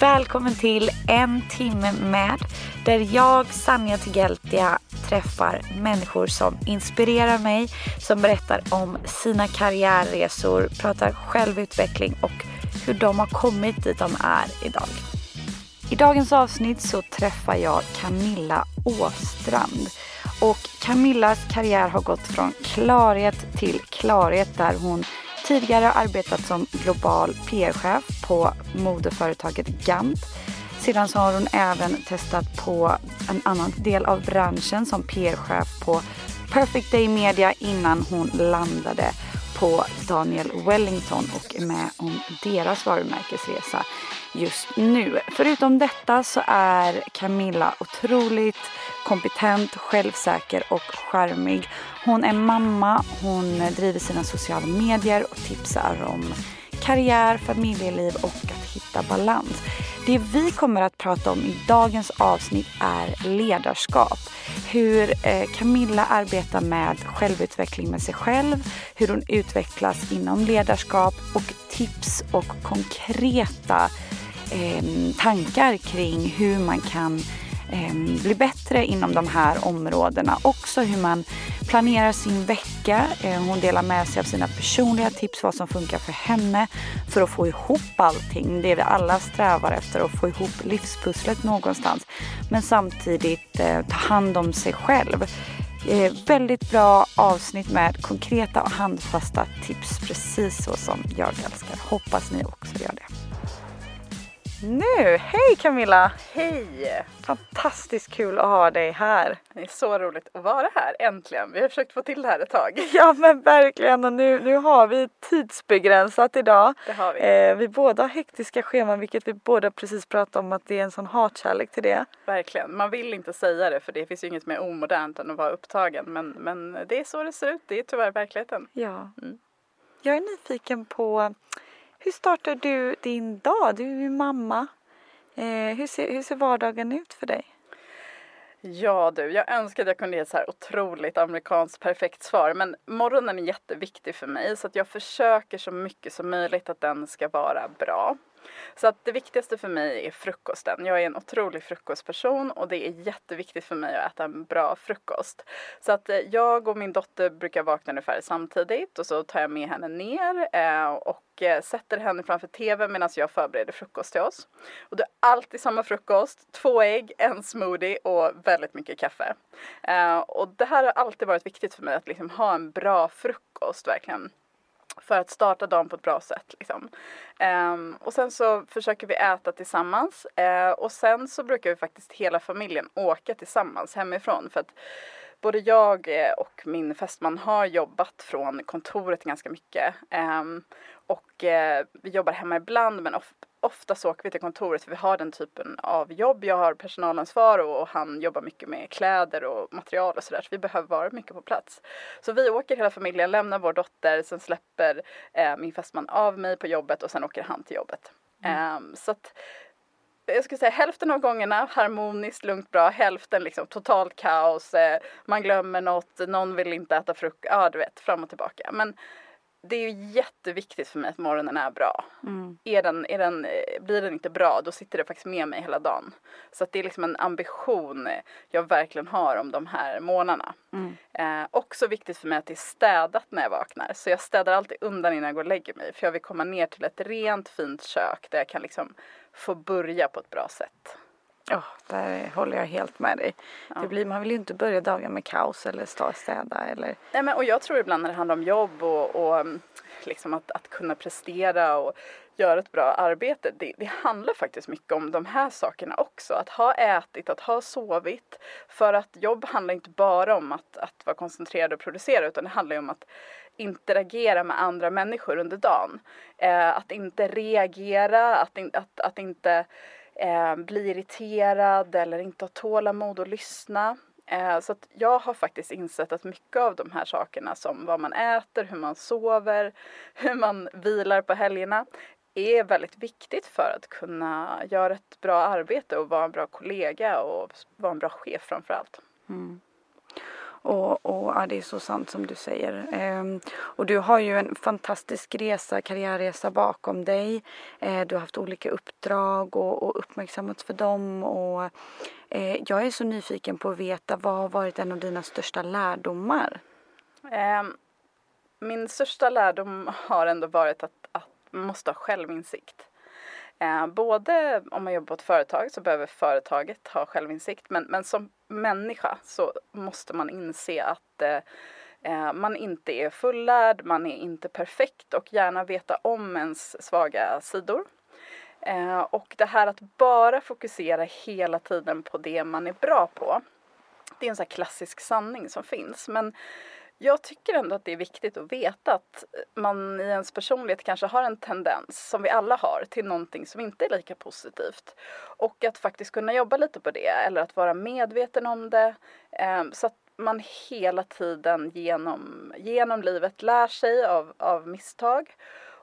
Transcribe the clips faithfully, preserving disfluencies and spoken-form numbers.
Välkommen till En timme med, där jag, Sanja Tigeltia, träffar människor som inspirerar mig, som berättar om sina karriärresor, pratar självutveckling och hur de har kommit dit de är idag. I dagens avsnitt så träffar jag Camilla Åstrand. Och Camillas karriär har gått från klarhet till klarhet, där hon tidigare har arbetat som global P R-chef på modeföretaget Gant. Sedan så har hon även testat på en annan del av branschen som P R-chef på Perfect Day Media innan hon landade på Daniel Wellington och är med om deras varumärkesresa just nu. Förutom detta så är Camilla otroligt kompetent, självsäker och charmig. Hon är mamma, hon driver sina sociala medier och tipsar om karriär, familjeliv och att hitta balans. Det vi kommer att prata om i dagens avsnitt är ledarskap. Hur Camilla arbetar med självutveckling med sig själv, hur hon utvecklas inom ledarskap och tips och konkreta eh, tankar kring hur man kan bli bättre inom de här områdena. Också hur man planerar sin vecka. Hon delar med sig av sina personliga tips, vad som funkar för henne för att få ihop allting. Det är vi alla strävar efter, att få ihop livspusslet någonstans. Men samtidigt eh, ta hand om sig själv. Eh, väldigt bra avsnitt med konkreta och handfasta tips, precis så som jag älskar. Hoppas ni också gör det. Nu, hej Camilla! Hej! Fantastiskt kul att ha dig här. Det är så roligt att vara här, äntligen. Vi har försökt få till det här ett tag. Ja men verkligen, och nu, nu har vi tidsbegränsat idag. Det har vi. Eh, vi båda har hektiska scheman, vilket vi båda precis pratade om, att det är en sån hatkärlek till det. Verkligen, man vill inte säga det, för det finns ju inget mer omodernt än att vara upptagen. Men, men det är så det ser ut, det är tyvärr verkligheten. Ja, mm. Jag är nyfiken på... Hur startar du din dag? Du är ju mamma. Eh, hur, ser, hur ser vardagen ut för dig? Ja du, jag önskar att jag kunde ge ett så här otroligt amerikanskt perfekt svar. Men morgonen är jätteviktig för mig, så att jag försöker så mycket som möjligt att den ska vara bra. Så att det viktigaste för mig är frukosten. Jag är en otrolig frukostperson, och det är jätteviktigt för mig att äta en bra frukost. Så att jag och min dotter brukar vakna ungefär samtidigt, och så tar jag med henne ner och sätter henne framför T V medan jag förbereder frukost till oss. Och det är alltid samma frukost, två ägg, en smoothie och väldigt mycket kaffe. Och det här har alltid varit viktigt för mig, att liksom ha en bra frukost verkligen. För att starta dagen på ett bra sätt. Liksom. Ehm, och sen så försöker vi äta tillsammans. Ehm, och sen så brukar vi faktiskt hela familjen åka tillsammans hemifrån. För att både jag och min fästman har jobbat från kontoret ganska mycket. Ehm, och eh, vi jobbar hemma ibland, men of- ofta så åker vi till kontoret, för vi har den typen av jobb. Jag har personalansvar, och, och han jobbar mycket med kläder och material och sådär. Så vi behöver vara mycket på plats. Så vi åker hela familjen, lämnar vår dotter, sen släpper eh, min fästman av mig på jobbet, och sen åker han till jobbet. Mm. Um, så att jag skulle säga hälften av gångerna harmoniskt, lugnt, bra. Hälften liksom totalt kaos. Eh, man glömmer något, någon vill inte äta frukost. Ja, du vet, fram och tillbaka. Men det är ju jätteviktigt för mig att morgonen är bra. Mm. Är den, är den, blir den inte bra, då sitter det faktiskt med mig hela dagen. Så att det är liksom en ambition jag verkligen har om de här månaderna. Mm. Eh, också viktigt för mig att det är städat när jag vaknar. Så jag städar alltid undan innan jag går och lägger mig. För jag vill komma ner till ett rent, fint kök där jag kan liksom få börja på ett bra sätt. Ja, oh, där håller jag helt med dig. Ja. Det blir, man vill ju inte börja dagen med kaos eller stå och städa. Eller... Nej, men, och jag tror ibland när det handlar om jobb och, och liksom att, att kunna prestera och göra ett bra arbete. Det, det handlar faktiskt mycket om de här sakerna också. Att ha ätit, att ha sovit. För att jobb handlar inte bara om att, att vara koncentrerad och producera. Utan det handlar ju om att interagera med andra människor under dagen. Eh, att inte reagera, att, in, att, att inte... Eh, bli irriterad eller inte ha tålamod och lyssna. Eh, så att jag har faktiskt insett att mycket av de här sakerna som vad man äter, hur man sover, hur man vilar på helgerna är väldigt viktigt för att kunna göra ett bra arbete och vara en bra kollega och vara en bra chef framförallt. Mm. Och, och ja, det är så sant som du säger. Ehm, och du har ju en fantastisk resa, karriärresa bakom dig. Ehm, du har haft olika uppdrag och, och uppmärksammats för dem. Och, eh, jag är så nyfiken på att veta, vad har varit en av dina största lärdomar? Ehm, min största lärdom har ändå varit att, att man måste ha självinsikt. Eh, både om man jobbar på ett företag så behöver företaget ha självinsikt. Men, men som människa så måste man inse att eh, man inte är fullärd, man är inte perfekt och gärna veta om ens svaga sidor. Eh, och det här att bara fokusera hela tiden på det man är bra på, det är en sån här klassisk sanning som finns. Men jag tycker ändå att det är viktigt att veta att man i ens personlighet kanske har en tendens, som vi alla har, till någonting som inte är lika positivt. Och att faktiskt kunna jobba lite på det, eller att vara medveten om det. Så att man hela tiden genom, genom livet lär sig av, av misstag.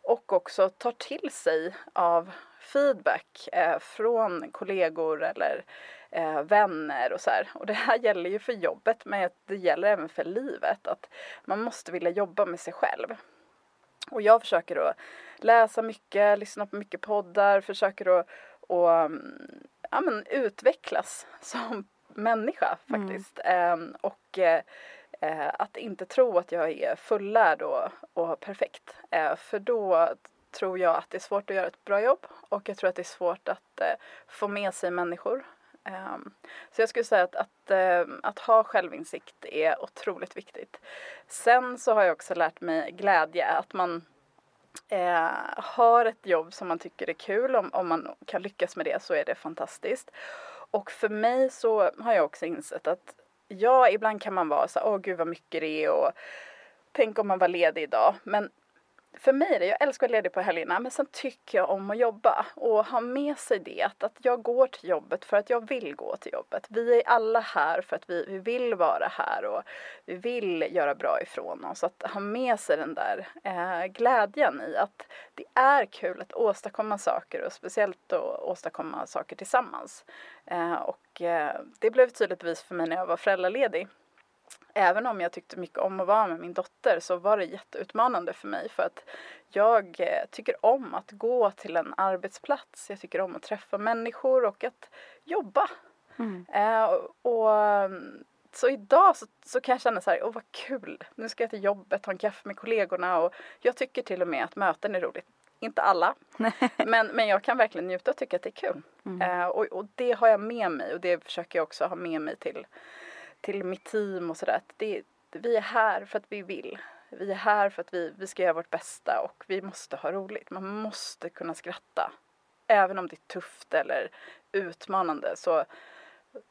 Och också tar till sig av feedback från kollegor eller vänner och så här. Och det här gäller ju för jobbet, men det gäller även för livet. Att man måste vilja jobba med sig själv. Och jag försöker att läsa mycket, lyssna på mycket poddar. Försöker att och, ja, men, utvecklas som människa faktiskt. Mm. Och att inte tro att jag är fullärd och, och perfekt. För då tror jag att det är svårt att göra ett bra jobb. Och jag tror att det är svårt att få med sig människor. Så jag skulle säga att, att, att ha självinsikt är otroligt viktigt. Sen så har jag också lärt mig glädje. Att man eh, har ett jobb som man tycker är kul. Om, om man kan lyckas med det så är det fantastiskt. Och för mig så har jag också insett att ja, ibland kan man vara så åh gud vad mycket det är och tänk om man var ledig idag. Men för mig är det, jag älskar att vara ledig på helgerna, men sen tycker jag om att jobba och ha med sig det. Att, att jag går till jobbet för att jag vill gå till jobbet. Vi är alla här för att vi, vi vill vara här och vi vill göra bra ifrån oss. Att ha med sig den där eh, glädjen i att det är kul att åstadkomma saker och speciellt att åstadkomma saker tillsammans. Eh, och eh, det blev ett tydligt bevis för mig när jag var föräldraledig. Även om jag tyckte mycket om att vara med min dotter så var det jätteutmanande för mig. För att jag tycker om att gå till en arbetsplats. Jag tycker om att träffa människor och att jobba. Mm. Eh, och, och, så idag så, så kan jag känna så här, åh vad kul. Nu ska jag till jobbet, ta en kaffe med kollegorna. Och jag tycker till och med att möten är roligt. Inte alla. men, men jag kan verkligen njuta och tycka att det är kul. Mm. Eh, och, och det har jag med mig och det försöker jag också ha med mig till... till mitt team och sådär. Vi är här för att vi vill. Vi är här för att vi, vi ska göra vårt bästa. Och vi måste ha roligt. Man måste kunna skratta. Även om det är tufft eller utmanande. Så,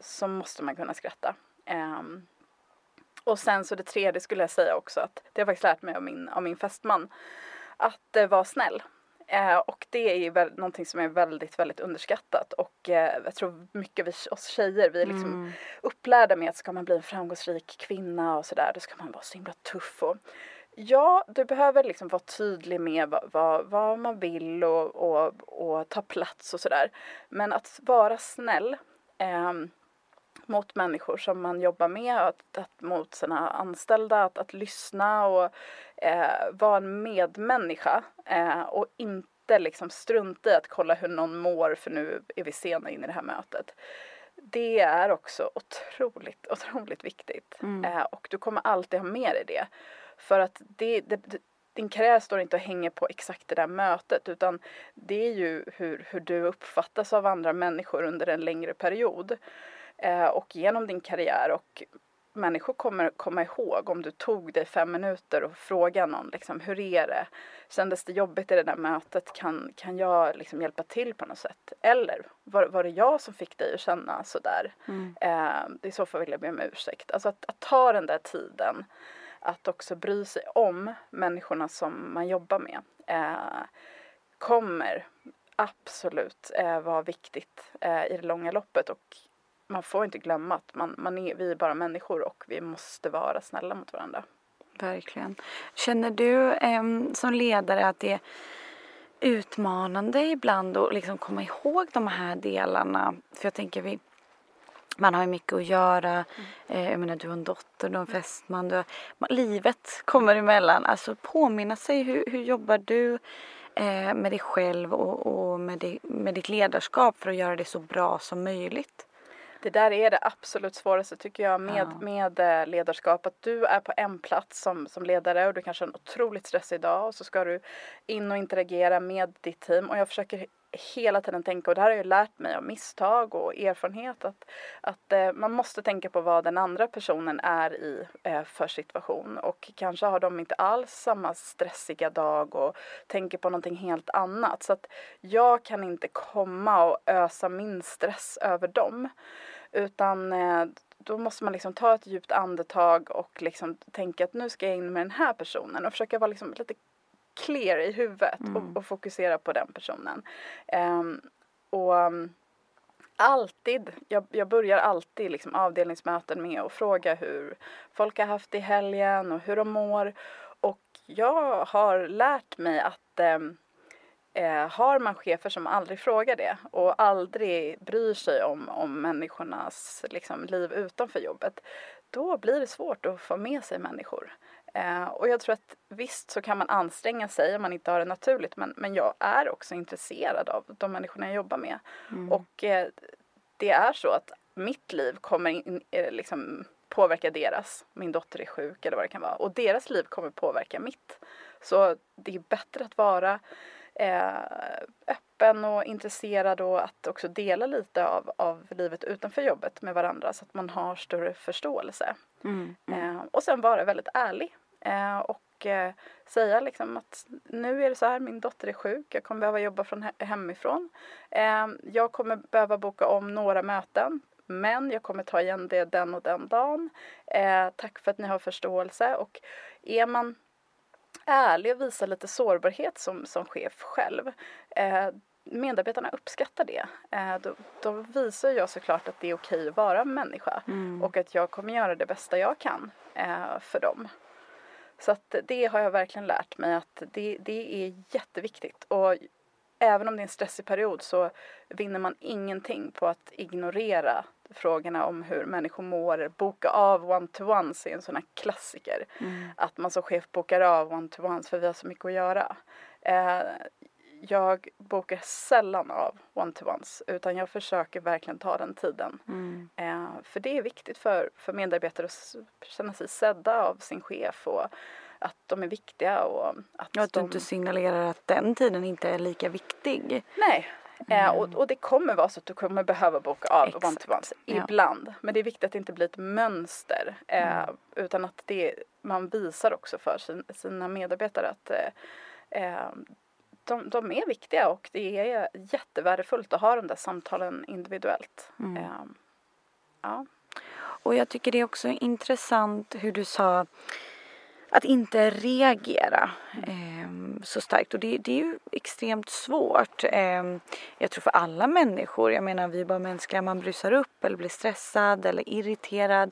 så måste man kunna skratta. Um, och sen så det tredje skulle jag säga också. Att det har jag faktiskt lärt mig av min, av min fästman. Att uh, vara snäll. Uh, och det är väl, någonting som är väldigt, väldigt underskattat. Och uh, jag tror mycket vi oss tjejer, vi är liksom mm. upplärda med att ska man bli en framgångsrik kvinna och sådär, då ska man vara så himla tuff. Och, ja, du behöver liksom vara tydlig med vad, vad, vad man vill och, och, och ta plats och sådär. Men att vara snäll eh, mot människor som man jobbar med, att, att mot sina anställda, att, att lyssna och eh, vara en medmänniska eh, och inte liksom strunta i att kolla hur någon mår för nu är vi sena in i det här mötet. Det är också otroligt, otroligt viktigt. Mm. Eh, och du kommer alltid ha med dig det. För att det, det, din karriär står inte och hänger på exakt det där mötet, utan det är ju hur, hur du uppfattas av andra människor under en längre period eh, och genom din karriär. Och människor kommer komma ihåg om du tog dig fem minuter och frågade någon liksom, hur är det? Kändes det jobbigt i det där mötet? Kan, kan jag liksom hjälpa till på något sätt? Eller var, var det jag som fick dig att känna sådär? Mm. Eh, I så fall vill jag be om ursäkt. Alltså att, att ta den där tiden. Att också bry sig om människorna som man jobbar med. Eh, kommer absolut eh, vara viktigt eh, i det långa loppet. Och man får inte glömma att man, man är, vi är bara människor och vi måste vara snälla mot varandra. Verkligen. Känner du eh, som ledare att det är utmanande ibland att liksom komma ihåg de här delarna? För jag tänker vi... Man har ju mycket att göra. Mm. Eh, jag menar, du har en dotter, du har en fästman. Du har... Livet kommer emellan. Alltså påminna sig, hur, hur jobbar du eh, med dig själv och, och med, dig, med ditt ledarskap för att göra det så bra som möjligt? Det där är det absolut svåraste tycker jag med, ja. med ledarskap. Att du är på en plats som, som ledare och du kanske har en otroligt stressig dag. Och så ska du in och interagera med ditt team. Och jag försöker... hela tiden tänka, och det här har jag lärt mig av misstag och erfarenhet, att, att eh, man måste tänka på vad den andra personen är i eh, för situation, och kanske har de inte alls samma stressiga dag och tänker på någonting helt annat, så att jag kan inte komma och ösa min stress över dem, utan eh, då måste man liksom ta ett djupt andetag och liksom tänka att nu ska jag in med den här personen och försöka vara liksom lite clear i huvudet mm. och, och fokusera på den personen. Um, och um, alltid, jag, jag börjar alltid liksom avdelningsmöten med att fråga hur folk har haft i helgen och hur de mår. Och jag har lärt mig att um, Eh, har man chefer som aldrig frågar det och aldrig bryr sig om, om människornas liksom, liv utanför jobbet, då blir det svårt att få med sig människor. Eh, och jag tror att visst så kan man anstränga sig om man inte har det naturligt, men, men jag är också intresserad av de människorna jag jobbar med. Mm. Och eh, det är så att mitt liv kommer in, eh, liksom påverka deras. Min dotter är sjuk eller vad det kan vara. Och deras liv kommer påverka mitt. Så det är bättre att vara... Eh, öppen och intresserad och att också dela lite av, av livet utanför jobbet med varandra så att man har större förståelse. Mm, mm. Eh, och sen vara väldigt ärlig eh, och eh, säga liksom att nu är det så här, min dotter är sjuk, jag kommer behöva jobba från he- hemifrån. Eh, jag kommer behöva boka om några möten, men jag kommer ta igen det den och den dagen. Eh, tack för att ni har förståelse. Och är man ärlig och visa lite sårbarhet som, som chef själv. Eh, medarbetarna uppskattar det. Eh, då, då visar jag såklart att det är okej att vara människa. Mm. Och att jag kommer göra det bästa jag kan eh, för dem. Så att det har jag verkligen lärt mig att det, det är jätteviktigt. Och även om det är en stressig period så vinner man ingenting på att ignorera frågorna om hur människor mår. Boka av one-to-ones är en sån här klassiker. Mm. Att man som chef bokar av one-to-ones för vi har så mycket att göra. Eh, jag bokar sällan av one-to-ones utan jag försöker verkligen ta den tiden. Mm. Eh, för det är viktigt för, för medarbetare att känna sig sedda av sin chef och att de är viktiga. Och att, och att de... du inte signalerar att den tiden inte är lika viktig. Nej. Mm. Eh, och, och det kommer vara så att du kommer behöva boka av one-to-ones ibland. Ja. Men det är viktigt att det inte blir ett mönster. Eh, mm. Utan att det, man visar också för sin, sina medarbetare att eh, de, de är viktiga. Och det är jättevärdefullt att ha de där samtalen individuellt. Mm. Eh, ja. Och jag tycker det är också intressant hur du sa... Att inte reagera eh, så starkt. Och det, det är ju extremt svårt. Eh, jag tror för alla människor. Jag menar, vi är bara mänskliga. Man brusar upp eller blir stressad eller irriterad.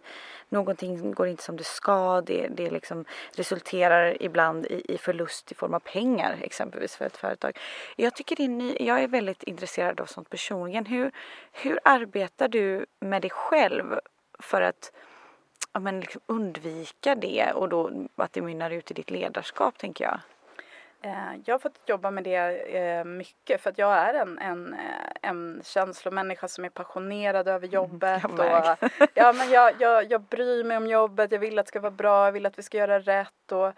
Någonting går inte som det ska. Det, det liksom resulterar ibland i, i förlust i form av pengar. Exempelvis för ett företag. Jag, tycker det är ny, jag är väldigt intresserad av sånt personligen. Hur, hur arbetar du med dig själv för att... Ja, men liksom undvika det och då att det mynnar ut i ditt ledarskap, tänker jag. Jag har fått jobba med det mycket för att jag är en, en, en känslomänniska som är passionerad över jobbet. Mm, jag, och, ja, men jag, jag, jag bryr mig om jobbet, jag vill att det ska vara bra, jag vill att vi ska göra rätt. Och,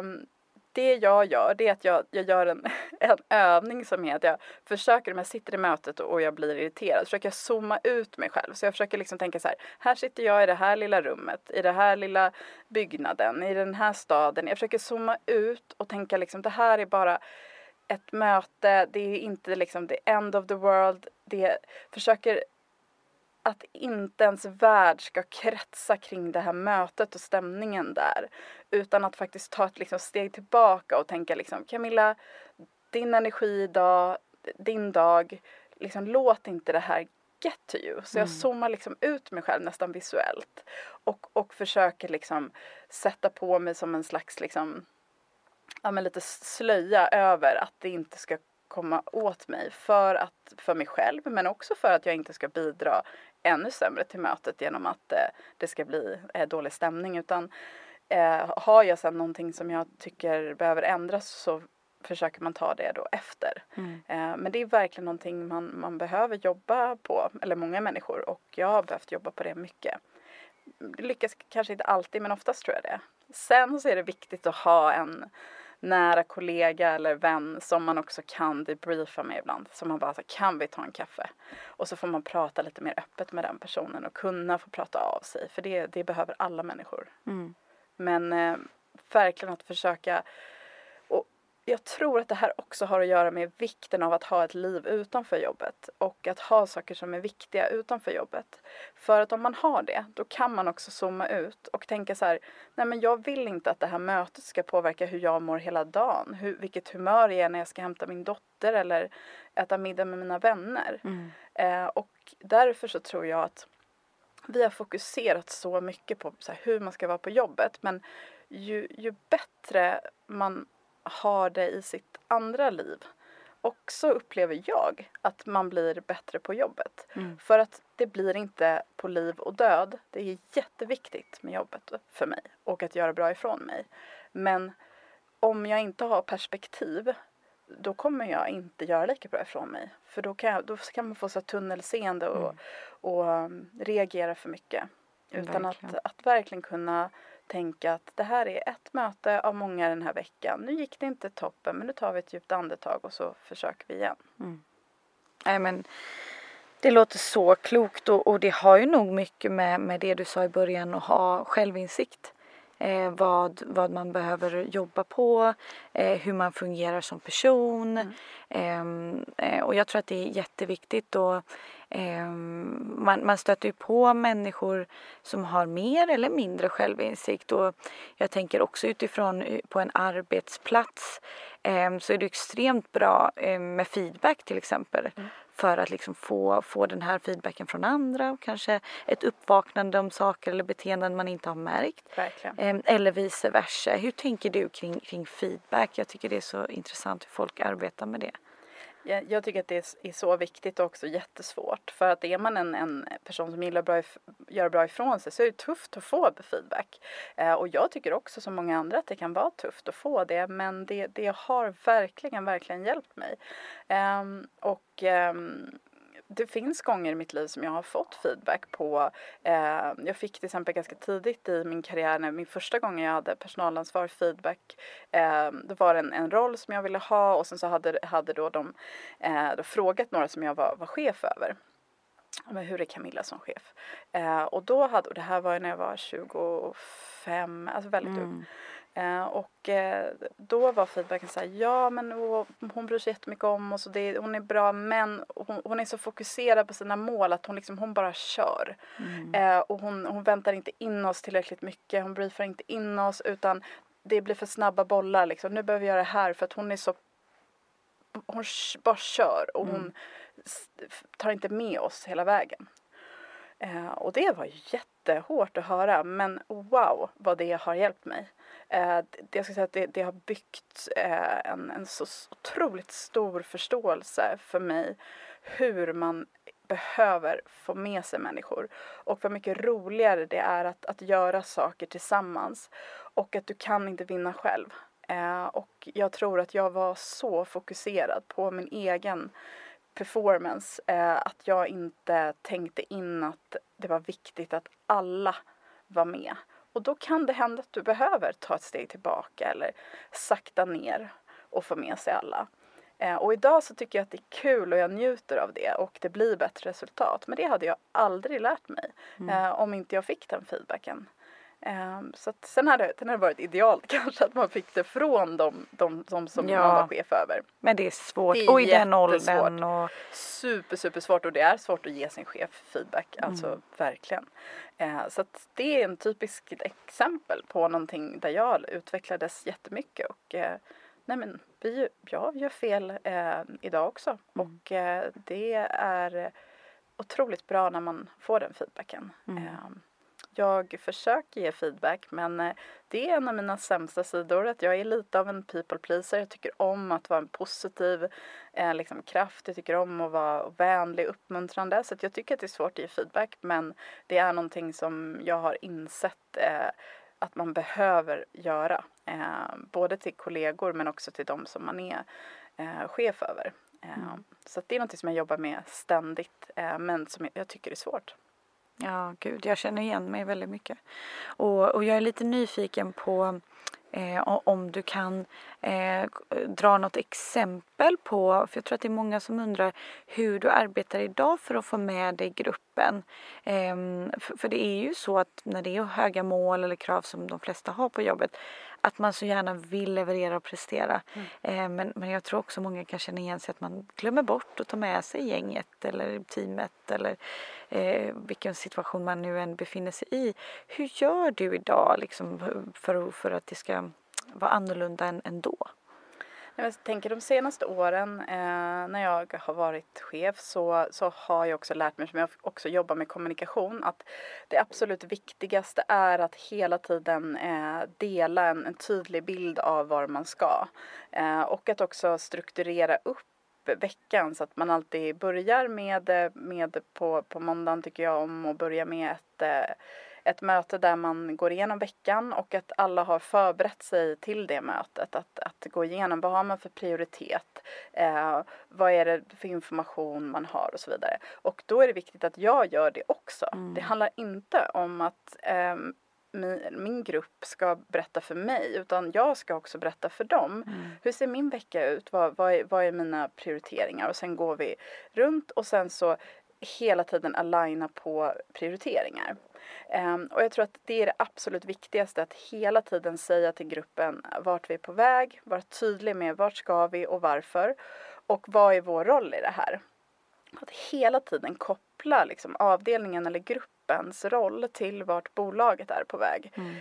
um, det jag gör, det är att jag, jag gör en, en övning som är att jag försöker, om jag sitter i mötet och, och jag blir irriterad, försöker jag zooma ut mig själv. Så jag försöker liksom tänka så här, här sitter jag i det här lilla rummet, i det här lilla byggnaden, i den här staden. Jag försöker zooma ut och tänka liksom, det här är bara ett möte, det är inte liksom the end of the world. Det försöker att inte ens värld ska kretsa kring det här mötet och stämningen där. Utan att faktiskt ta ett liksom steg tillbaka och tänka liksom, Camilla, din energi idag, din dag, liksom, låt inte det här get to you. Så jag mm. zoomar liksom ut mig själv nästan visuellt. Och, och försöker liksom sätta på mig som en slags liksom, ja, men lite slöja över att det inte ska komma åt mig, för att för mig själv, men också för att jag inte ska bidra ännu sämre till mötet genom att eh, det ska bli eh, dålig stämning, utan eh, har jag sedan någonting som jag tycker behöver ändras, så försöker man ta det då efter. Mm. Eh, men det är verkligen någonting man, man behöver jobba på, eller många människor, och jag har behövt jobba på det mycket. Det lyckas kanske inte alltid, men oftast tror jag det. Sen så är det viktigt att ha en nära kollega eller vän som man också kan debriefa med ibland. Så man bara, så kan vi ta en kaffe? Och så får man prata lite mer öppet med den personen och kunna få prata av sig. För det, det behöver alla människor. Mm. Men eh, verkligen att försöka. Och jag tror att det här också har att göra med vikten av att ha ett liv utanför jobbet. Och att ha saker som är viktiga utanför jobbet. För att om man har det, då kan man också zooma ut och tänka så här, nej men jag vill inte att det här mötet ska påverka hur jag mår hela dagen. Hur, vilket humör jag är när jag ska hämta min dotter eller äta middag med mina vänner. Mm. Eh, och därför så tror jag att vi har fokuserat så mycket på så här, hur man ska vara på jobbet. Men ju, ju bättre man har det i sitt andra liv, också upplever jag att man blir bättre på jobbet. Mm. För att det blir inte på liv och död. Det är jätteviktigt med jobbet för mig. Och att göra bra ifrån mig. Men om jag inte har perspektiv, då kommer jag inte göra lika bra ifrån mig. För då kan, jag, då kan man få så tunnelseende och, mm. och, och reagera för mycket. Utan verkligen. Att, att verkligen kunna tänka att det här är ett möte av många den här veckan. Nu gick det inte toppen, men nu tar vi ett djupt andetag och så försöker vi igen. Mm. Nej, men det låter så klokt, och, och det har ju nog mycket med, med det du sa i början, att ha självinsikt. Eh, vad, vad man behöver jobba på, eh, hur man fungerar som person. Mm. Eh, och jag tror att det är jätteviktigt. Och, eh, man, man stöter ju på människor som har mer eller mindre självinsikt. Och jag tänker också utifrån på en arbetsplats, eh, så är det extremt bra eh, med feedback till exempel. Mm. För att liksom få, få den här feedbacken från andra. Och kanske ett uppvaknande om saker eller beteenden man inte har märkt. Verkligen. Eller vice versa. Hur tänker du kring, kring feedback? Jag tycker det är så intressant hur folk arbetar med det. Jag tycker att det är så viktigt och också jättesvårt. För att är man en, en person som gillar bra if- gör bra ifrån sig, så är det tufft att få feedback. Eh, och jag tycker också som många andra att det kan vara tufft att få det. Men det, det har verkligen, verkligen hjälpt mig. Eh, och... Eh, Det finns gånger i mitt liv som jag har fått feedback på. Eh, jag fick till exempel ganska tidigt i min karriär, när min första gång jag hade personalansvar, feedback. Eh, det var en, en roll som jag ville ha, och sen så hade, hade då de eh, då frågat några som jag var, var chef över. Men hur är Camilla som chef? Eh, och, då hade, och det här var när jag var tjugofem, alltså väldigt mm. ung. Eh, och eh, då var feedbacken så här, ja men och, hon bryr sig jättemycket om oss och det, hon är bra, men hon, hon är så fokuserad på sina mål att hon, liksom, hon bara kör. Mm. Eh, och hon, hon väntar inte in oss tillräckligt mycket, hon briefar inte in oss, utan det blir för snabba bollar liksom. Nu behöver vi göra det här, för att hon är så, hon bara kör och mm. hon tar inte med oss hela vägen. Eh, och det var jättehårt att höra, men wow vad det har hjälpt mig. Eh, det, jag ska säga att det, det har byggt eh, en, en så otroligt stor förståelse för mig, hur man behöver få med sig människor. Och vad mycket roligare det är att, att göra saker tillsammans, och att du kan inte vinna själv. Eh, och jag tror att jag var så fokuserad på min egen performance, eh, att jag inte tänkte in att det var viktigt att alla var med Och då kan det hända att du behöver ta ett steg tillbaka eller sakta ner och få med sig alla. Och idag så tycker jag att det är kul och jag njuter av det och det blir bättre resultat. Men det hade jag aldrig lärt mig mm. om inte jag fick den feedbacken. Så att sen hade det varit idealt kanske att man fick det från de, de, de som ja. man var chef över. Men det är svårt. Det är och i den åldern. Och... Super, super svårt. Och det är svårt att ge sin chef feedback. Alltså mm. verkligen. Så att det är en typisk exempel på någonting där jag utvecklades jättemycket. Och nej men, vi, jag gör fel idag också. Mm. Och det är otroligt bra när man får den feedbacken. Mm. Jag försöker ge feedback, men det är en av mina sämsta sidor att jag är lite av en people pleaser. Jag tycker om att vara en positiv eh, liksom, kraft, jag tycker om att vara vänlig, uppmuntrande. Så att jag tycker att det är svårt att ge feedback, men det är någonting som jag har insett eh, att man behöver göra. Eh, både till kollegor men också till de som man är eh, chef över. Eh, mm. Så att det är något som jag jobbar med ständigt, eh, men som jag, jag tycker är svårt. Ja, gud, jag känner igen mig väldigt mycket. Och, och jag är lite nyfiken på eh, om du kan eh, dra något exempel på, för jag tror att det är många som undrar hur du arbetar idag för att få med dig gruppen. Eh, för, för det är ju så att när det är höga mål eller krav som de flesta har på jobbet, att man så gärna vill leverera och prestera. Mm. Eh, men, men jag tror också många kan känna igen sig att man glömmer bort att ta med sig gänget eller teamet eller eh, vilken situation man nu än befinner sig i. Hur gör du idag liksom, för, för att det ska vara annorlunda än, än då? Jag tänker de senaste åren eh, när jag har varit chef så, så har jag också lärt mig, som jag också jobbar med kommunikation, att det absolut viktigaste är att hela tiden eh, dela en, en tydlig bild av var man ska. Eh, och att också strukturera upp veckan så att man alltid börjar med, med på, på måndagen tycker jag om att börja med ett... Eh, Ett möte där man går igenom veckan och att alla har förberett sig till det mötet. Att, att gå igenom, vad har man för prioritet? Eh, vad är det för information man har och så vidare. Och då är det viktigt att jag gör det också. Mm. Det handlar inte om att eh, min, min grupp ska berätta för mig. Utan jag ska också berätta för dem. Mm. Hur ser min vecka ut? Vad, vad, är, vad är mina prioriteringar? Och sen går vi runt och sen så hela tiden aligna på prioriteringar. Um, och jag tror att det är det absolut viktigaste, att hela tiden säga till gruppen vart vi är på väg, vara tydlig med vart ska vi och varför och vad är vår roll i det här. Att hela tiden koppla liksom, avdelningen eller gruppens roll till vart bolaget är på väg. Mm.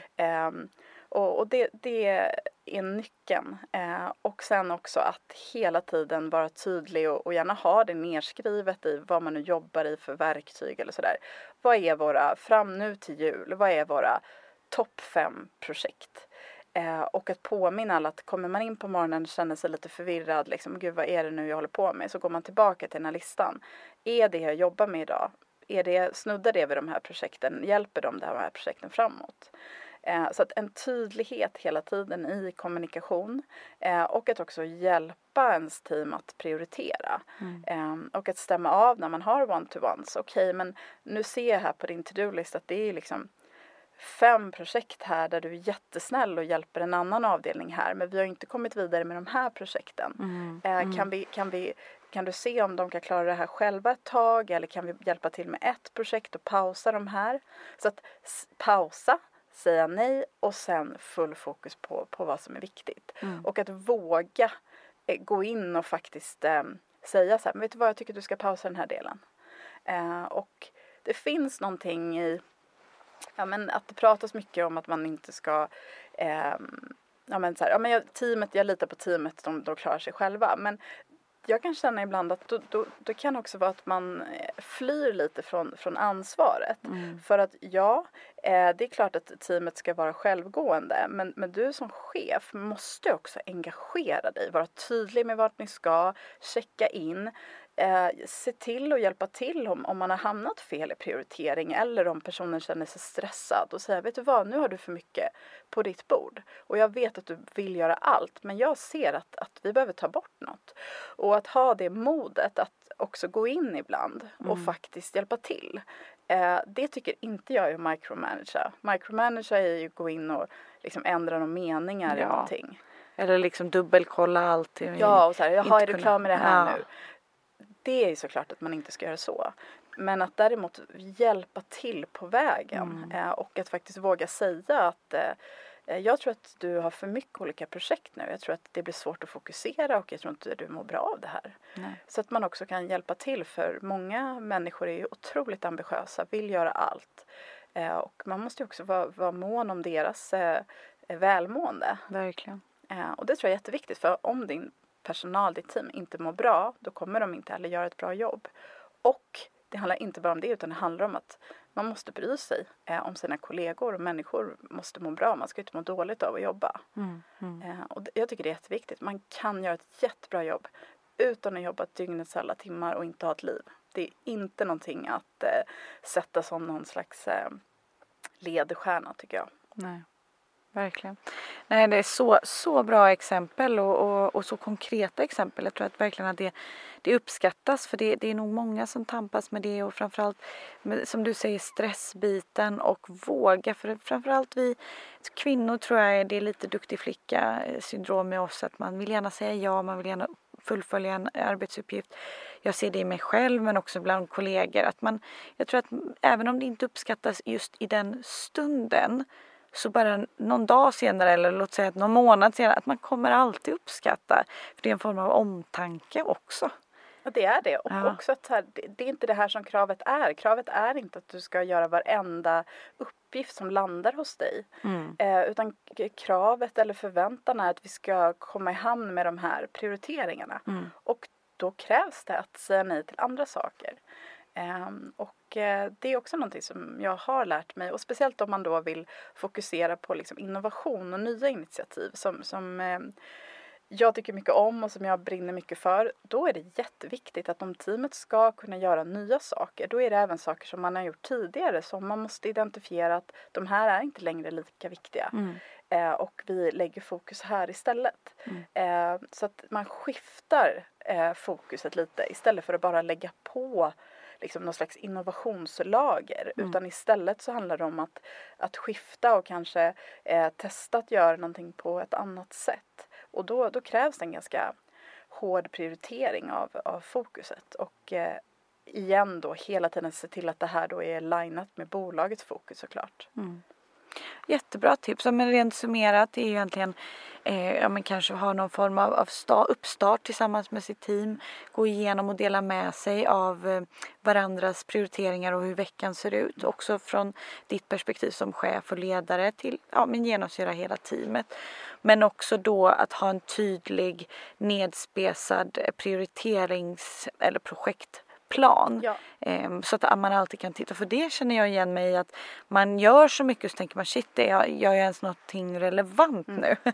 Um, och och det, det är nyckeln. Uh, och sen också att hela tiden vara tydlig och, och gärna ha det nedskrivet i vad man nu jobbar i för verktyg eller sådär. Vad är våra, fram nu till jul, vad är våra topp fem projekt? Eh, och att påminna alla att kommer man in på morgonen och känner sig lite förvirrad, liksom, gud vad är det nu jag håller på med? Så går man tillbaka till den här listan. Är det jag jobbar med idag? Är det, snuddar det vid de här projekten? Hjälper de, de här projekten framåt? Eh, så att en tydlighet hela tiden i kommunikation eh, och att också hjälpa ens team att prioritera mm. eh, och att stämma av när man har one-to-ones. Okej, okay, men nu ser jag här på din to-do-list att det är liksom fem projekt här där du är jättesnäll och hjälper en annan avdelning här, men vi har inte kommit vidare med de här projekten. Mm. Eh, mm. Kan vi, kan vi Kan du se om de kan klara det här själva ett tag, eller kan vi hjälpa till med ett projekt och pausa de här? Så att pausa, säga nej och sen full fokus på, på vad som är viktigt. Mm. Och att våga eh, gå in och faktiskt eh, säga så här, men vet du vad, jag tycker du ska pausa den här delen. Eh, och det finns någonting i, ja men att det pratas mycket om att man inte ska... Eh, ja men så här, ja men jag, teamet, jag litar på teamet, de, de klarar sig själva. Men jag kan känna ibland att då, då, då kan också vara att man flyr lite från, från ansvaret. Mm. För att ja, det är klart att teamet ska vara självgående. Men, men du som chef måste också engagera dig. Vara tydlig med vart ni ska. Checka in. Eh, se till och hjälpa till om, om man har hamnat fel i prioritering. Eller om personen känner sig stressad. Och säga, vet du vad, nu har du för mycket på ditt bord. Och jag vet att du vill göra allt. Men jag ser att, att vi behöver ta bort något. Och att ha det modet att också gå in ibland. Och mm. faktiskt hjälpa till. Eh, det tycker inte jag är att micromanagera. Micromanagera är ju att gå in och liksom ändra några meningar ja. i någonting. Eller liksom dubbelkolla allt. Ja, och så här, jaha, är du klar med det här ja. nu? Det är ju såklart att man inte ska göra så. Men att däremot hjälpa till på vägen. Mm. Eh, och att faktiskt våga säga att eh, jag tror att du har för mycket olika projekt nu. Jag tror att det blir svårt att fokusera och jag tror inte du mår bra av det här. Nej. Så att man också kan hjälpa till, för många människor är ju otroligt ambitiösa, vill göra allt. Eh, och man måste ju också vara, vara mån om deras eh, välmående. Verkligen. Eh, och det tror jag är jätteviktigt, för om din personal, ditt team inte mår bra, då kommer de inte heller göra ett bra jobb. Och det handlar inte bara om det, utan det handlar om att man måste bry sig eh, om sina kollegor, och människor måste må bra. Man ska inte må dåligt av att jobba. Mm, mm. Eh, och det, jag tycker det är jätteviktigt. Man kan göra ett jättebra jobb utan att jobba dygnets alla timmar och inte ha ett liv. Det är inte någonting att eh, sätta som någon slags eh, ledstjärna, tycker jag. Nej. Verkligen. Nej, det är så, så bra exempel och, och, och så konkreta exempel. Jag tror att verkligen att det, det uppskattas, för det, det är nog många som tampas med det, och framförallt med, som du säger, stressbiten och våga. För framförallt vi kvinnor, tror jag, det är lite duktig flicka-syndrom med oss, att man vill gärna säga ja, man vill gärna fullfölja en arbetsuppgift. Jag ser det i mig själv, men också bland kollegor. Att man, jag tror att även om det inte uppskattas just i den stunden, så bara någon dag senare, eller låt säga någon månad senare, att man kommer alltid uppskatta. För det är en form av omtanke också. Ja, det är det. Och ja. också att här, det, det är inte det här som kravet är. Kravet är inte att du ska göra varenda uppgift som landar hos dig. Mm. Eh, utan kravet eller förväntan är att vi ska komma i hamn med de här prioriteringarna. Mm. Och då krävs det att säga nej till andra saker. Um, och uh, det är också någonting som jag har lärt mig, och speciellt om man då vill fokusera på liksom innovation och nya initiativ som, som um, jag tycker mycket om och som jag brinner mycket för, då är det jätteviktigt att om teamet ska kunna göra nya saker, då är det även saker som man har gjort tidigare som man måste identifiera att de här är inte längre lika viktiga. Mm. Eh, och vi lägger fokus här istället. Mm. Eh, så att man skiftar eh, fokuset lite, istället för att bara lägga på liksom någon slags innovationslager. Mm. Utan istället så handlar det om att, att skifta och kanske eh, testa att göra någonting på ett annat sätt. Och då, då krävs det en ganska hård prioritering av, av fokuset. Och eh, igen då hela tiden se till att det här då är linat med bolagets fokus, såklart. Mm. Jättebra tips. Men rent summerat är ju egentligen eh, ja, men kanske ha någon form av, av sta, uppstart tillsammans med sitt team. Gå igenom och dela med sig av eh, varandras prioriteringar och hur veckan ser ut. Också från ditt perspektiv som chef och ledare, till ja, men genomsyra hela teamet. Men också då att ha en tydlig nedspesad prioriterings- eller projekt. Plan. Ja. Så att man alltid kan titta. För det känner jag igen mig i, att man gör så mycket och så tänker man shit, jag gör ens någonting relevant mm. nu.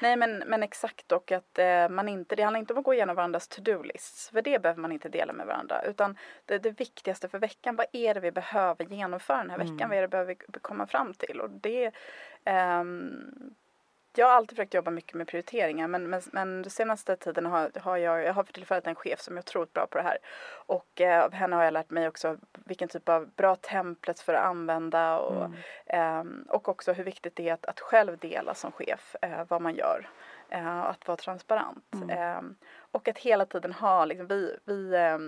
Nej men, men exakt, och att man inte, det handlar inte om att gå igenom varandras to-do-lists. För det behöver man inte dela med varandra. Utan det, det viktigaste för veckan, vad är det vi behöver genomföra den här veckan? Mm. Vad är det vi behöver komma fram till? Och det... Um, Jag har alltid försökt jobba mycket med prioriteringar, men, men, men den senaste tiden har, har jag, jag har för tillfället en chef som jag tror är bra på det här. Och eh, av henne har jag lärt mig också vilken typ av bra templets för att använda, och, mm. eh, och också hur viktigt det är att, att själv dela som chef eh, vad man gör. Eh, att vara transparent. Mm. Eh, och att hela tiden ha, liksom, vi... vi eh,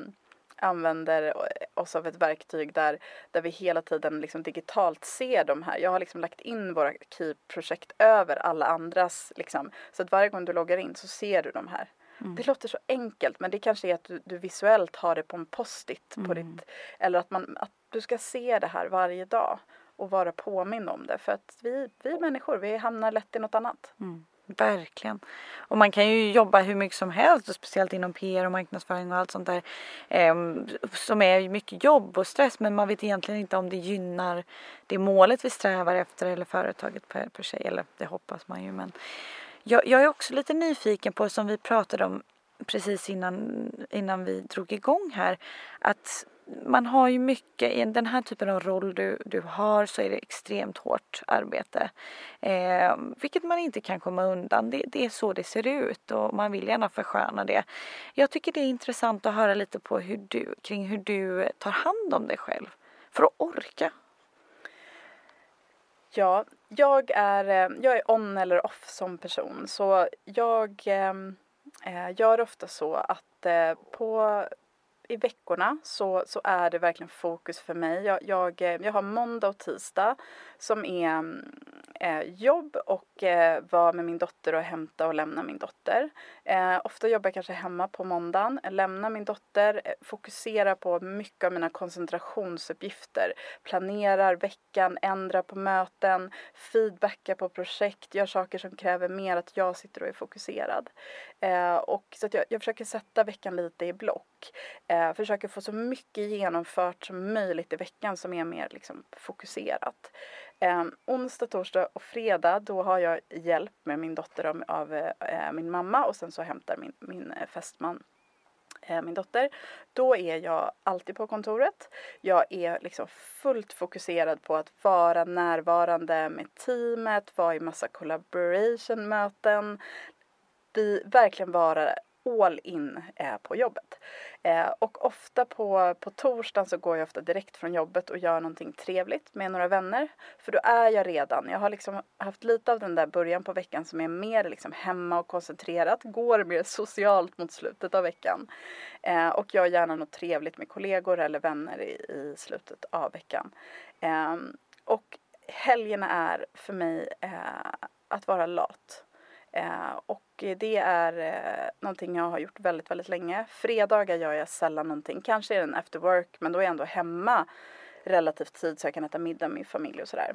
använder oss av ett verktyg där, där vi hela tiden liksom digitalt ser de här. Jag har liksom lagt in våra key-projekt över alla andras. Liksom. Så att varje gång du loggar in så ser du de här. Mm. Det låter så enkelt, men det kanske är att du, du visuellt har det på en post-it. Mm. På ditt, eller att, man, att du ska se det här varje dag och vara påmind om det. För att vi, vi människor, vi hamnar lätt i något annat. Mm. Verkligen. Och man kan ju jobba hur mycket som helst, och speciellt inom P R och marknadsföring och allt sånt där eh, som är mycket jobb och stress, men man vet egentligen inte om det gynnar det målet vi strävar efter eller företaget per, per se, eller det hoppas man ju. Men jag, jag är också lite nyfiken på, som vi pratade om precis innan, innan vi drog igång här, att man har ju mycket, i den här typen av roll du, du har, så är det extremt hårt arbete. Eh, vilket man inte kan komma undan. Det, det är så det ser ut, och man vill gärna försköna det. Jag tycker det är intressant att höra lite på hur du, kring hur du tar hand om dig själv. för att orka. Ja, jag är, jag är on eller off som person. Så jag eh, gör ofta så att eh, på, i veckorna så, så är det verkligen fokus för mig. Jag, jag, jag har måndag och tisdag som är eh, jobb och eh, vara med min dotter och hämta och lämna min dotter. Eh, ofta jobbar jag kanske hemma på måndagen, lämnar min dotter, eh, fokuserar på mycket av mina koncentrationsuppgifter. Planerar veckan, ändrar på möten, feedbackar på projekt, gör saker som kräver mer att jag sitter och är fokuserad. Eh, och så att jag, jag försöker sätta veckan lite i block. Eh, försöker få så mycket genomfört som möjligt i veckan som är mer liksom fokuserat. Eh, onsdag, torsdag och fredag då har jag hjälp med min dotter av, av eh, min mamma och sen så hämtar min, min fästman eh, min dotter. Då är jag alltid på kontoret. Jag är liksom fullt fokuserad på att vara närvarande med teamet, vara i massa collaboration-möten, vi verkligen vara all in eh, på jobbet. Eh, och ofta på, på torsdagen så går jag ofta direkt från jobbet och gör någonting trevligt med några vänner. För då är jag redan, jag har liksom haft lite av den där början på veckan som är mer liksom hemma och koncentrerat. Går mer socialt mot slutet av veckan. Eh, och jag gör gärna något trevligt med kollegor eller vänner i, i slutet av veckan. Eh, och helgerna är för mig eh, att vara lat. Eh, och det är eh, någonting jag har gjort väldigt, väldigt länge. Fredagar gör jag sällan någonting. Kanske är det en after work, men då är jag ändå hemma relativt tid så jag kan äta middag med min familj och sådär.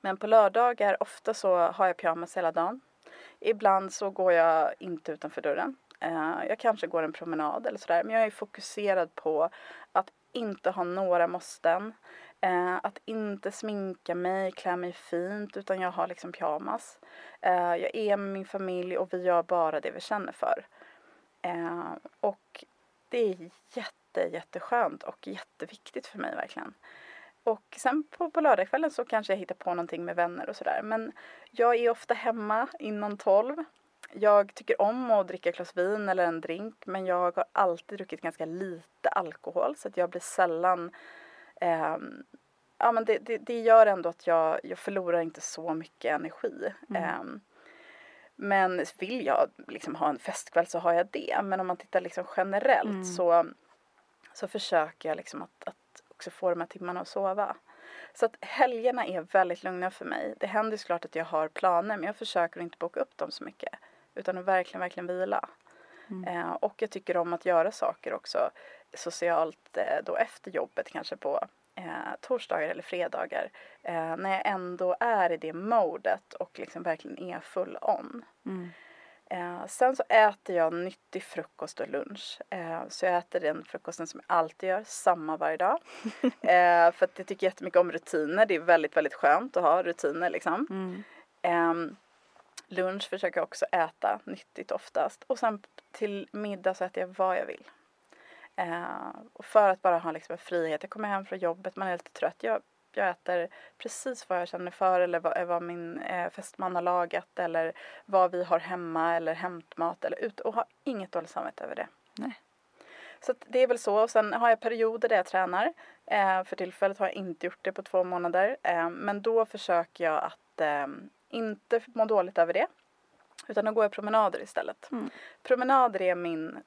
Men på lördagar ofta så har jag pyjamas hela dagen. Ibland så går jag inte utanför dörren. Eh, jag kanske går en promenad eller sådär. Men jag är fokuserad på att inte ha några måsten. Eh, att inte sminka mig, klä mig fint, utan jag har liksom pyjamas. Eh, jag är med min familj och vi gör bara det vi känner för. Eh, och det är jätte, jätteskönt och jätteviktigt för mig verkligen. Och sen på, på lördagskvällen så kanske jag hittar på någonting med vänner och sådär. Men jag är ofta hemma innan tolv. Jag tycker om att dricka ett glas vin eller en drink, men jag har alltid druckit ganska lite alkohol så att jag blir sällan... Um, ja, men det, det, det gör ändå att jag, jag förlorar inte så mycket energi. Mm. Um, men vill jag liksom ha en festkväll så har jag det. Men om man tittar liksom generellt mm. så, så försöker jag liksom att, att också få de här timmarna att sova. Så att helgerna är väldigt lugna för mig. Det händer såklart att jag har planer, men jag försöker inte boka upp dem så mycket. Utan att verkligen, verkligen vila. Mm. Uh, och jag tycker om att göra saker också. Socialt då efter jobbet kanske på eh, torsdagar eller fredagar eh, när jag ändå är i det modet och liksom verkligen är full on. Mm. Eh, sen så äter jag nyttig frukost och lunch. Eh, så jag äter den frukosten som jag alltid gör, samma varje dag. eh, för att jag tycker jättemycket om rutiner. Det är väldigt, väldigt skönt att ha rutiner liksom. Mm. Eh, lunch försöker jag också äta nyttigt oftast. Och sen till middag så äter jag vad jag vill. Uh, och för att bara ha liksom en frihet. Jag kommer hem från jobbet, man är lite trött. Jag, jag äter precis vad jag känner för. Eller vad, vad min eh, fästman har lagat. Eller vad vi har hemma. Eller hämtmat. Eller ut, och har inget dåligt samvete över det. Nej. Så det är väl så. Och sen har jag perioder där jag tränar. Eh, för tillfället har jag inte gjort det på två månader. Eh, men då försöker jag att eh, inte må dåligt över det. Utan då går jag promenader istället. Mm. Promenader är min...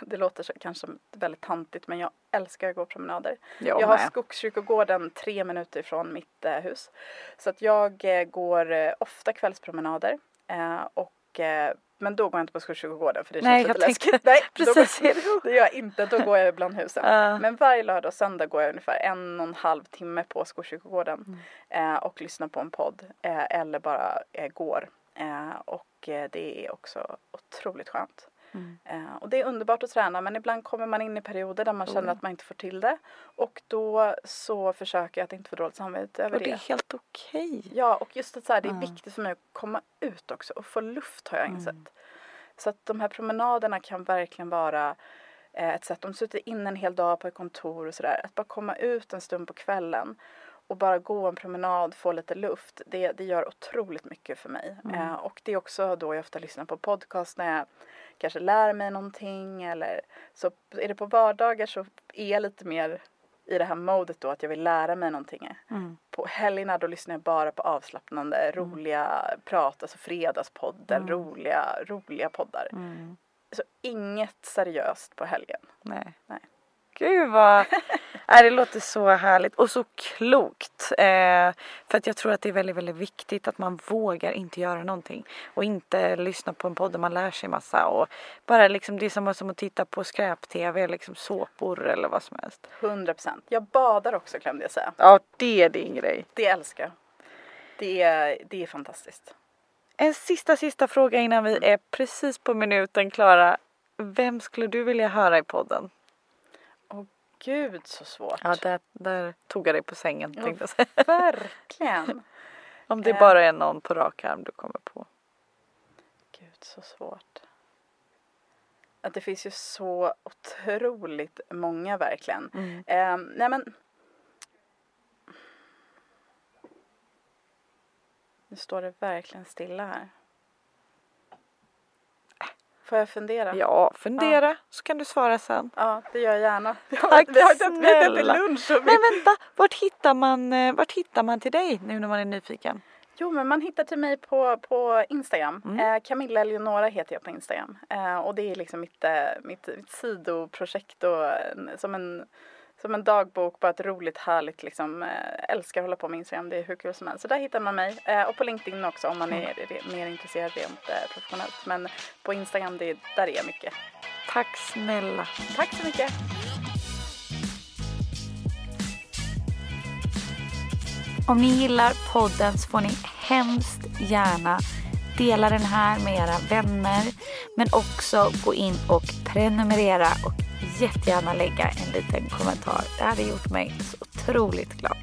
Det låter så, kanske väldigt tantigt, men jag älskar att gå promenader. Jag, jag har Skogskyrkogården tre minuter från mitt eh, hus. Så att jag eh, går eh, ofta kvällspromenader. Eh, och, eh, men då går jag inte på Skogskyrkogården för det Nej, känns lite läskigt. Nej, precis. Går, det gör jag inte. Då går jag bland husen. Uh. Men varje lördag och söndag går jag ungefär en och en halv timme på Skogskyrkogården. Mm. Eh, och lyssnar på en podd. Eh, eller bara eh, går. Eh, och eh, det är också otroligt skönt. Mm. Uh, och det är underbart att träna, men ibland kommer man in i perioder där man känner mm. att man inte får till det. Och då så försöker jag att inte få dåligt samvete över det. Och det är det. Helt okej. Okay. Ja, och just att så här, det är mm. viktigt för mig att komma ut också och få luft har jag insett. Mm. Så att de här promenaderna kan verkligen vara eh, ett sätt. Om du sitter inne en hel dag på ett kontor och sådär. Att bara komma ut en stund på kvällen och bara gå en promenad, få lite luft. Det, det gör otroligt mycket för mig. Mm. Eh, och det är också då jag ofta lyssnar på podcast när jag kanske lär mig någonting. Eller så är det på vardagar så är jag lite mer i det här modet då att jag vill lära mig någonting. Mm. På helgerna då lyssnar jag bara på avslappnande, mm. roliga prat, alltså fredagspodden, mm. roliga, roliga poddar. Mm. Så inget seriöst på helgen. Nej. Nej. Gud vad, det låter så härligt och så klokt. Eh, för att jag tror att det är väldigt, väldigt viktigt att man vågar inte göra någonting. Och inte lyssna på en podd där man lär sig massa. Och bara liksom, det är samma som att titta på skräp-tv, liksom såpor eller vad som helst. hundra procent. Jag badar också, glömde jag säga. Ja, det är din grej. Det älskar jag. Det är, det är fantastiskt. En sista, sista fråga innan vi är precis på minuten, Klara. Vem skulle du vilja höra i podden? Gud, så svårt. Ja, där, där tog jag dig på sängen. Ja, tänkte jag. Verkligen. Om det bara är någon på rak arm du kommer på. Gud, så svårt. Att det finns ju så otroligt många verkligen. Mm. Eh, nej men. Nu står det verkligen stilla här. Får jag fundera? Ja, fundera. Ja. Så kan du svara sen. Ja, det gör jag gärna. Tack, vi har inte ätit lunch. Men vänta, vart hittar, man, vart hittar man till dig nu när man är nyfiken? Jo, men man hittar till mig på, på Instagram. Mm. Eh, Camilla Eleonora heter jag på Instagram. Eh, och det är liksom mitt, mitt, mitt sidoprojekt. Och, som, en, som en dagbok, bara ett roligt, härligt. Liksom, eh, älskar att hålla på med Instagram, det är hur kul som helst. Så där hittar man mig. Eh, och på LinkedIn också om man är re- mer intresserad rent eh, professionellt. Men på Instagram, det, där är jag mycket. Tack snälla. Tack så mycket. Om ni gillar podden så får ni hemskt gärna dela den här med era vänner. Men också gå in och prenumerera och jättegärna lägga en liten kommentar. Det hade gjort mig så otroligt glad.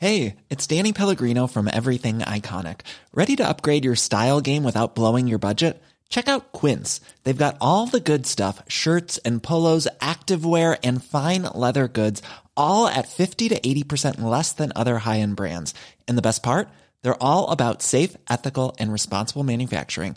Hey, it's Danny Pellegrino from Everything Iconic. Ready to upgrade your style game without blowing your budget? Check out Quince. They've got all the good stuff, shirts and polos, activewear and fine leather goods, all at fifty to eighty percent less than other high-end brands. And the best part? They're all about safe, ethical and responsible manufacturing.